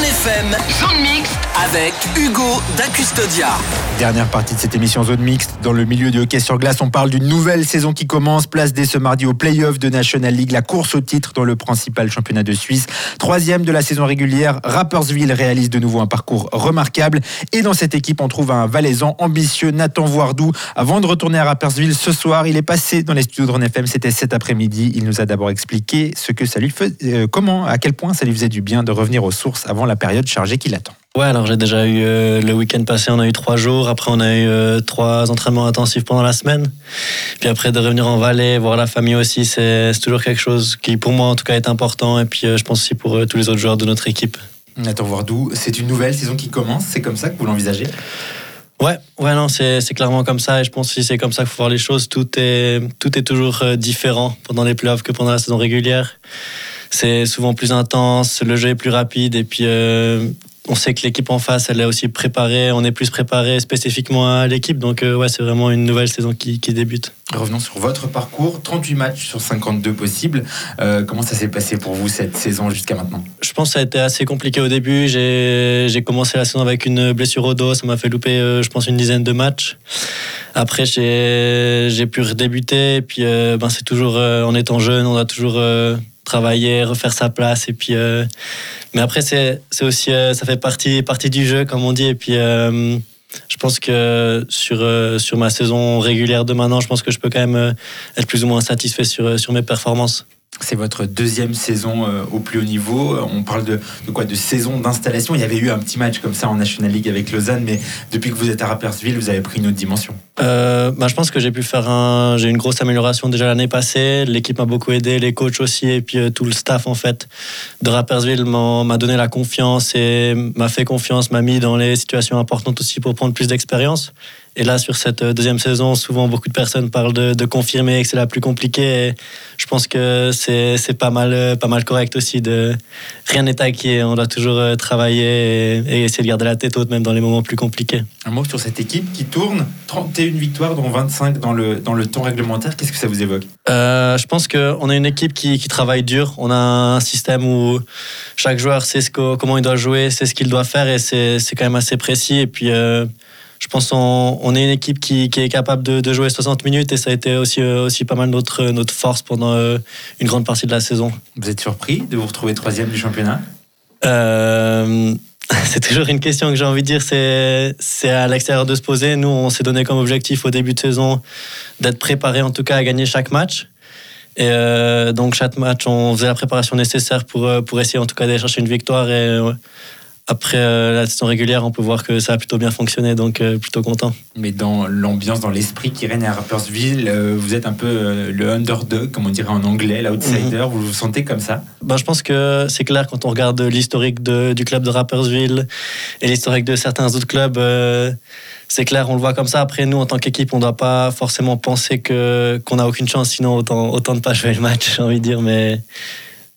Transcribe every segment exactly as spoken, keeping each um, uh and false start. R O N F M, Zone Mixte avec Hugo Dacustodia. Dernière partie de cette émission Zone Mixte. Dans le milieu du hockey sur glace, on parle d'une nouvelle saison qui commence. Place dès ce mardi au play-off de National League, la course au titre dans le principal championnat de Suisse. Troisième de la saison régulière, Rapperswil réalise de nouveau un parcours remarquable. Et dans cette équipe, on trouve un Valaisan ambitieux, Nathan Wardou. Avant de retourner à Rapperswil ce soir, il est passé dans les studios de R O N F M. C'était cet après-midi. Il nous a d'abord expliqué ce que ça lui faisait, euh, comment, à quel point ça lui faisait du bien de revenir aux sources avant la période chargée qui l'attend. Ouais, alors j'ai déjà eu euh, le week-end passé, on a eu trois jours. Après, on a eu euh, trois entraînements intensifs pendant la semaine. Puis après, de revenir en Valais, voir la famille aussi, c'est, c'est toujours quelque chose qui, pour moi en tout cas, est important. Et puis, euh, je pense aussi pour euh, tous les autres joueurs de notre équipe. Nathan Wardou, c'est une nouvelle saison qui commence. C'est comme ça que vous l'envisagez ? Ouais, ouais, non, c'est, c'est clairement comme ça. Et je pense que si c'est comme ça qu'il faut voir les choses, tout est, tout est toujours différent pendant les playoffs que pendant la saison régulière. C'est souvent plus intense, le jeu est plus rapide et puis euh, on sait que l'équipe en face, elle est aussi préparée, on est plus préparé spécifiquement à l'équipe, donc euh, ouais, c'est vraiment une nouvelle saison qui, qui débute. Revenons sur votre parcours, trente-huit matchs sur cinquante-deux possibles, euh, comment ça s'est passé pour vous cette saison jusqu'à maintenant ? Je pense que ça a été assez compliqué au début, j'ai, j'ai commencé la saison avec une blessure au dos, ça m'a fait louper euh, je pense une dizaine de matchs. Après j'ai, j'ai pu redébuter, et puis euh, ben, c'est toujours, euh, en étant jeune, on a toujours... Euh, travailler, refaire sa place et puis euh... mais après c'est c'est aussi euh, ça fait partie partie du jeu comme on dit et puis euh, je pense que sur euh, sur ma saison régulière de maintenant, je pense que je peux quand même euh, être plus ou moins satisfait sur sur mes performances. C'est votre deuxième saison euh, au plus haut niveau. On parle de, de quoi ? De saison d'installation. Il y avait eu un petit match comme ça en National League avec Lausanne, mais depuis que vous êtes à Rapperswil, vous avez pris une autre dimension. Euh, bah, je pense que j'ai pu faire un, j'ai une grosse amélioration déjà l'année passée. L'équipe m'a beaucoup aidé, les coachs aussi, et puis euh, tout le staff en fait de Rapperswil m'a, m'a donné la confiance et m'a fait confiance, m'a mis dans les situations importantes aussi pour prendre plus d'expérience. Et là, sur cette deuxième saison, souvent beaucoup de personnes parlent de, de confirmer que c'est la plus compliquée. Et je pense que c'est, c'est pas mal, pas mal correct aussi. De, rien n'est acquis. On doit toujours travailler et, et essayer de garder la tête haute, même dans les moments plus compliqués. Un mot sur cette équipe qui tourne. trente et une victoires, dont vingt-cinq dans le, dans le temps réglementaire. Qu'est-ce que ça vous évoque ? euh, Je pense qu'on est une équipe qui, qui travaille dur. On a un système où chaque joueur sait ce que, comment il doit jouer, sait ce qu'il doit faire. Et c'est, c'est quand même assez précis. Et puis... Euh, Je pense qu'on est une équipe qui, qui est capable de, de jouer soixante minutes et ça a été aussi, aussi pas mal notre, notre force pendant une grande partie de la saison. Vous êtes surpris de vous retrouver troisième du championnat ? euh, C'est toujours une question que j'ai envie de dire, c'est, c'est à l'extérieur de se poser. Nous, on s'est donné comme objectif au début de saison d'être préparés en tout cas à gagner chaque match. Et euh, donc chaque match, on faisait la préparation nécessaire pour, pour essayer en tout cas d'aller chercher une victoire et... Ouais. Après euh, la saison régulière, on peut voir que ça a plutôt bien fonctionné, donc euh, plutôt content. Mais dans l'ambiance, dans l'esprit qui règne à Rapperswil, euh, vous êtes un peu euh, le underdog, comme on dirait en anglais, l'outsider, mm-hmm. Vous vous sentez comme ça ? Ben, je pense que c'est clair, quand on regarde l'historique de, du club de Rapperswil et l'historique de certains autres clubs, euh, c'est clair, on le voit comme ça. Après, nous, en tant qu'équipe, on ne doit pas forcément penser que, qu'on n'a aucune chance, sinon autant, autant ne pas jouer le match, j'ai envie de dire, mais...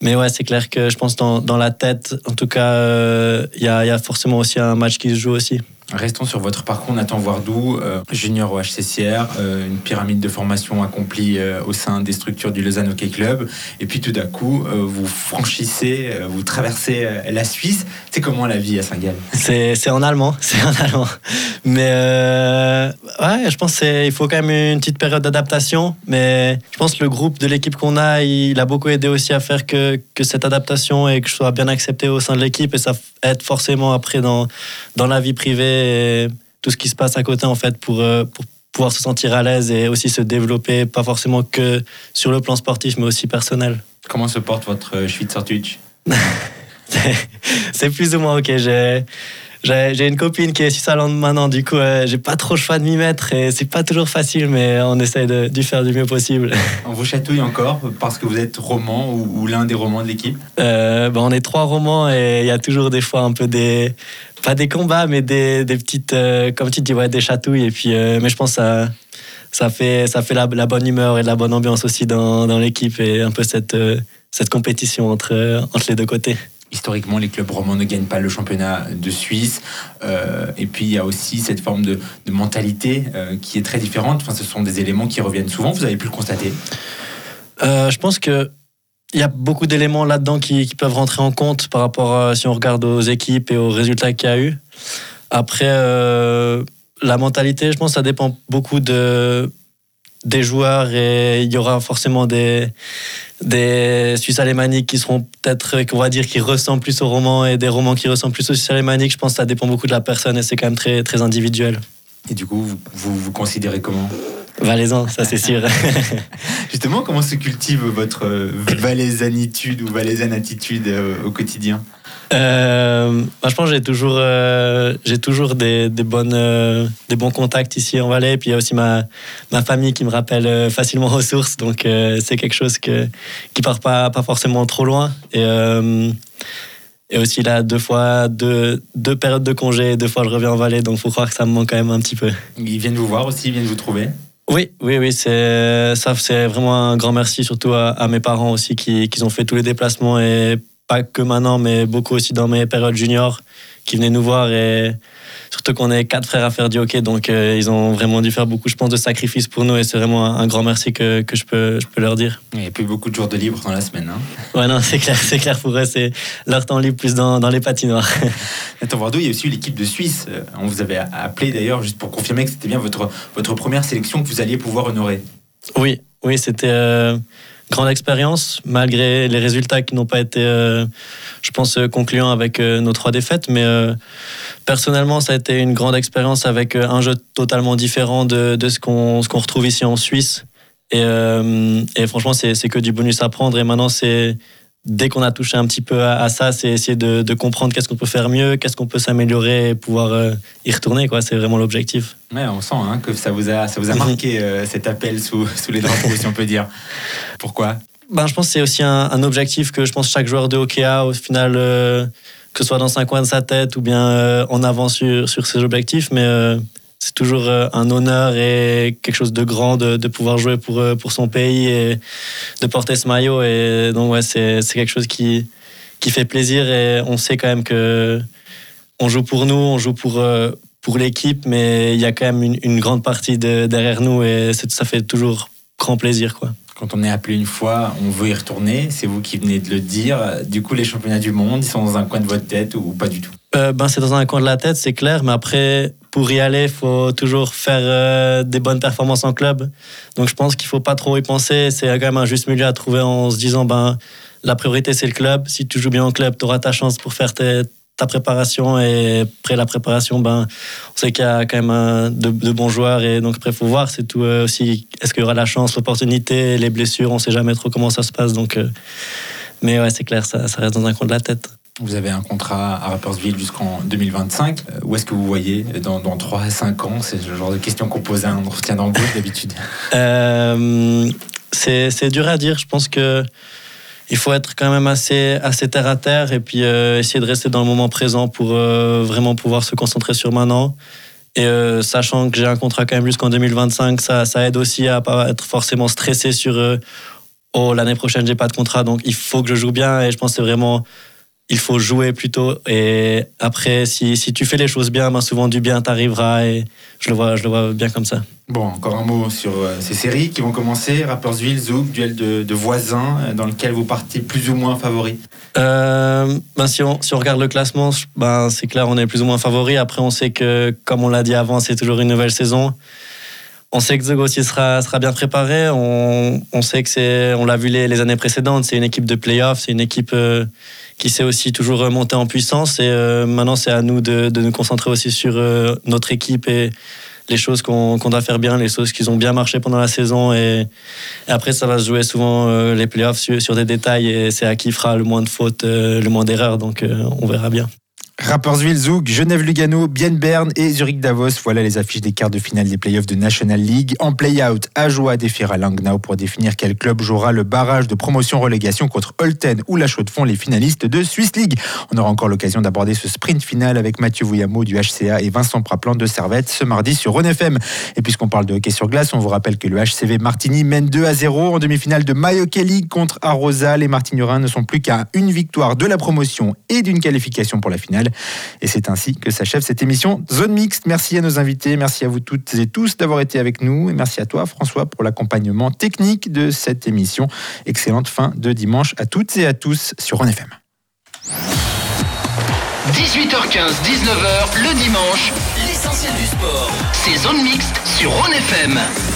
Mais ouais, c'est clair que je pense dans, dans la tête, en tout cas, il euh, y, y a forcément aussi un match qui se joue aussi. Restons sur votre parcours, Nathan Wardou, euh, junior au H C C R, euh, une pyramide de formation accomplie euh, au sein des structures du Lausanne Hockey Club. Et puis tout d'un coup, euh, vous franchissez, euh, vous traversez euh, la Suisse. C'est comment la vie à Saint-Gall ? c'est, c'est en allemand, c'est en allemand. Mais euh, ouais, je pense qu'il faut quand même une petite période d'adaptation. Mais je pense que le groupe de l'équipe qu'on a, il a beaucoup aidé aussi à faire que, que cette adaptation et que je sois bien accepté au sein de l'équipe. Et ça aide forcément après dans, dans la vie privée. Et tout ce qui se passe à côté en fait pour, pour pouvoir se sentir à l'aise et aussi se développer, pas forcément que sur le plan sportif mais aussi personnel. Comment se porte votre Schweizerdeutsch ? c'est, c'est plus ou moins ok. J'ai, j'ai, j'ai une copine qui est suisse-allemande maintenant, du coup euh, j'ai pas trop le choix de m'y mettre et c'est pas toujours facile, mais on essaye de, de faire du mieux possible. On vous chatouille encore parce que vous êtes roman ou, ou l'un des romans de l'équipe ? euh, ben, On est trois romans et il y a toujours des fois un peu des... Pas des combats, mais des, des petites, euh, comme tu dis, ouais, des chatouilles. Et puis, euh, mais je pense que ça, ça fait, ça fait la, la bonne humeur et la bonne ambiance aussi dans, dans l'équipe et un peu cette, euh, cette compétition entre, entre les deux côtés. Historiquement, les clubs romans ne gagnent pas le championnat de Suisse. Euh, et puis, il y a aussi cette forme de, de mentalité euh, qui est très différente. Enfin, ce sont des éléments qui reviennent souvent. Vous avez pu le constater. Euh, je pense que Il y a beaucoup d'éléments là-dedans qui, qui peuvent rentrer en compte par rapport à, si on regarde aux équipes et aux résultats qu'il y a eu. Après, euh, la mentalité, je pense que ça dépend beaucoup de, des joueurs, et il y aura forcément des, des Suisses alémaniques qui seront peut-être, qu'on va dire, qui ressemblent plus aux Romans, et des Romans qui ressemblent plus aux Suisses alémaniques. Je pense que ça dépend beaucoup de la personne, et c'est quand même très, très individuel. Et du coup, vous vous, vous considérez comment ? Valaisan, ça c'est sûr. Justement, comment se cultive votre valaisanitude ou valaisanatitude au quotidien ? euh, bah, Je pense que j'ai toujours, euh, j'ai toujours des, des, bonnes, euh, des bons contacts ici en Valais. Et puis il y a aussi ma, ma famille qui me rappelle facilement aux sources. Donc euh, c'est quelque chose que, qui ne part pas, pas forcément trop loin. Et, euh, et aussi là, deux fois, deux, deux périodes de congé, deux fois je reviens en Valais. Donc il faut croire que ça me manque quand même un petit peu. Ils viennent vous voir aussi, ils viennent vous trouver ? Oui, oui, oui, c'est ça. C'est vraiment un grand merci, surtout à, à mes parents aussi, qui, qui ont fait tous les déplacements, et pas que maintenant, mais beaucoup aussi dans mes périodes juniors, qui venaient nous voir, et surtout qu'on est quatre frères à faire du hockey, donc euh, ils ont vraiment dû faire beaucoup, je pense, de sacrifices pour nous, et c'est vraiment un, un grand merci que, que je peux, je peux leur dire. Il n'y a plus beaucoup de jours de libre dans la semaine, hein. Ouais, non, c'est clair, c'est clair pour eux, c'est leur temps libre plus dans, dans les patinoires. Nathan Wardou, il y a aussi eu l'équipe de Suisse, on vous avait appelé d'ailleurs, juste pour confirmer que c'était bien votre, votre première sélection que vous alliez pouvoir honorer. Oui, oui, c'était... Euh... grande expérience, malgré les résultats qui n'ont pas été, euh, je pense, concluants avec euh, nos trois défaites. Mais euh, personnellement, ça a été une grande expérience avec euh, un jeu totalement différent de, de ce, qu'on, ce qu'on retrouve ici en Suisse. Et, euh, et franchement, c'est, c'est que du bonus à prendre. Et maintenant, c'est, dès qu'on a touché un petit peu à, à ça, c'est essayer de, de comprendre qu'est-ce qu'on peut faire mieux, qu'est-ce qu'on peut s'améliorer et pouvoir euh, y retourner, quoi. C'est vraiment l'objectif. Ouais, on sent hein, que ça vous a, ça vous a marqué euh, cet appel sous, sous les drapeaux, si on peut dire. Pourquoi ? Ben, je pense que c'est aussi un, un objectif que je pense chaque joueur de hockey a au final, euh, que ce soit dans un coin de sa tête ou bien euh, en avant sur, sur ses objectifs. Mais euh, c'est toujours euh, un honneur et quelque chose de grand de, de pouvoir jouer pour, euh, pour son pays et de porter ce maillot. Et donc, ouais, c'est, c'est quelque chose qui, qui fait plaisir, et on sait quand même qu'on joue pour nous, on joue pour. Euh, pour l'équipe, mais il y a quand même une, une grande partie de, derrière nous, et c'est, ça fait toujours grand plaisir, quoi. Quand on est appelé une fois, on veut y retourner, c'est vous qui venez de le dire. Du coup, les championnats du monde, ils sont dans un coin de votre tête ou pas du tout ? euh, ben, c'est dans un coin de la tête, c'est clair, mais après, pour y aller, il faut toujours faire euh, des bonnes performances en club. Donc je pense qu'il ne faut pas trop y penser, c'est quand même un juste milieu à trouver en se disant, ben, la priorité c'est le club, si tu joues bien en club, tu auras ta chance pour faire tes... ta préparation, et après la préparation, ben, on sait qu'il y a quand même un, de, de bons joueurs, et donc après il faut voir, c'est tout euh, aussi, est-ce qu'il y aura la chance, l'opportunité, les blessures, on ne sait jamais trop comment ça se passe, donc, euh, mais ouais, c'est clair, ça, ça reste dans un coin de la tête. Vous avez un contrat à Rapperswil jusqu'en deux mille vingt-cinq. Euh, où est-ce que vous voyez dans, dans trois à cinq ans ? C'est le genre de question qu'on pose à un entretien d'embauche d'habitude. euh, c'est, c'est dur à dire, je pense que il faut être quand même assez, assez terre à terre, et puis euh, essayer de rester dans le moment présent pour euh, vraiment pouvoir se concentrer sur maintenant. Et euh, sachant que j'ai un contrat quand même jusqu'en deux mille vingt-cinq, ça, ça aide aussi à ne pas être forcément stressé sur euh, « Oh, l'année prochaine, je n'ai pas de contrat, donc il faut que je joue bien ». Et je pense que c'est vraiment « Il faut jouer plutôt ». Et après, si, si tu fais les choses bien, ben souvent du bien t'arrivera, et je le vois, je le vois bien comme ça. Bon, encore un mot sur euh, ces séries qui vont commencer. Rapperswil, Zouk, duel de, de voisins, euh, dans lequel vous partez plus ou moins favori. euh, ben si, on, si on regarde le classement, ben c'est clair, on est plus ou moins favori. Après, on sait que, comme on l'a dit avant, c'est toujours une nouvelle saison. On sait que Zouk aussi sera, sera bien préparé. On, on sait que c'est, on l'a vu les, les années précédentes, c'est une équipe de play-off, c'est une équipe euh, qui s'est aussi toujours montée en puissance. Et euh, maintenant, c'est à nous de, de nous concentrer aussi sur euh, notre équipe et les choses qu'on, qu'on doit faire bien, les choses qui ont bien marché pendant la saison, et, et après ça va se jouer souvent euh, les playoffs sur, sur des détails, et c'est à qui fera le moins de fautes, euh, le moins d'erreurs, donc euh, on verra bien. Rapperswil, Zouk, Genève, Lugano, Bienne, Berne et Zurich, Davos. Voilà les affiches des quarts de finale des playoffs de National League. En play-out, Ajoa défiera Langnau pour définir quel club jouera le barrage de promotion-relégation contre Olten ou la Chaux-de-Fonds, les finalistes de Swiss League. On aura encore l'occasion d'aborder ce sprint final avec Mathieu Vouyamo du H C A et Vincent Praplan de Servette ce mardi sur RON F M. Et puisqu'on parle de hockey sur glace, on vous rappelle que le H C V Martigny mène deux à zéro en demi-finale de My Hockey League contre Arosa. Les Martignerins ne sont plus qu'à une victoire de la promotion et d'une qualification pour la finale. professionnelle. Et c'est ainsi que s'achève cette émission Zone Mixte. Merci à nos invités, merci à vous toutes et tous d'avoir été avec nous. Et merci à toi, François, pour l'accompagnement technique de cette émission. Excellente fin de dimanche à toutes et à tous sur R O N F M. dix-huit heures quinze, dix-neuf heures, le dimanche. L'essentiel du sport. C'est Zone Mixte sur R O N F M.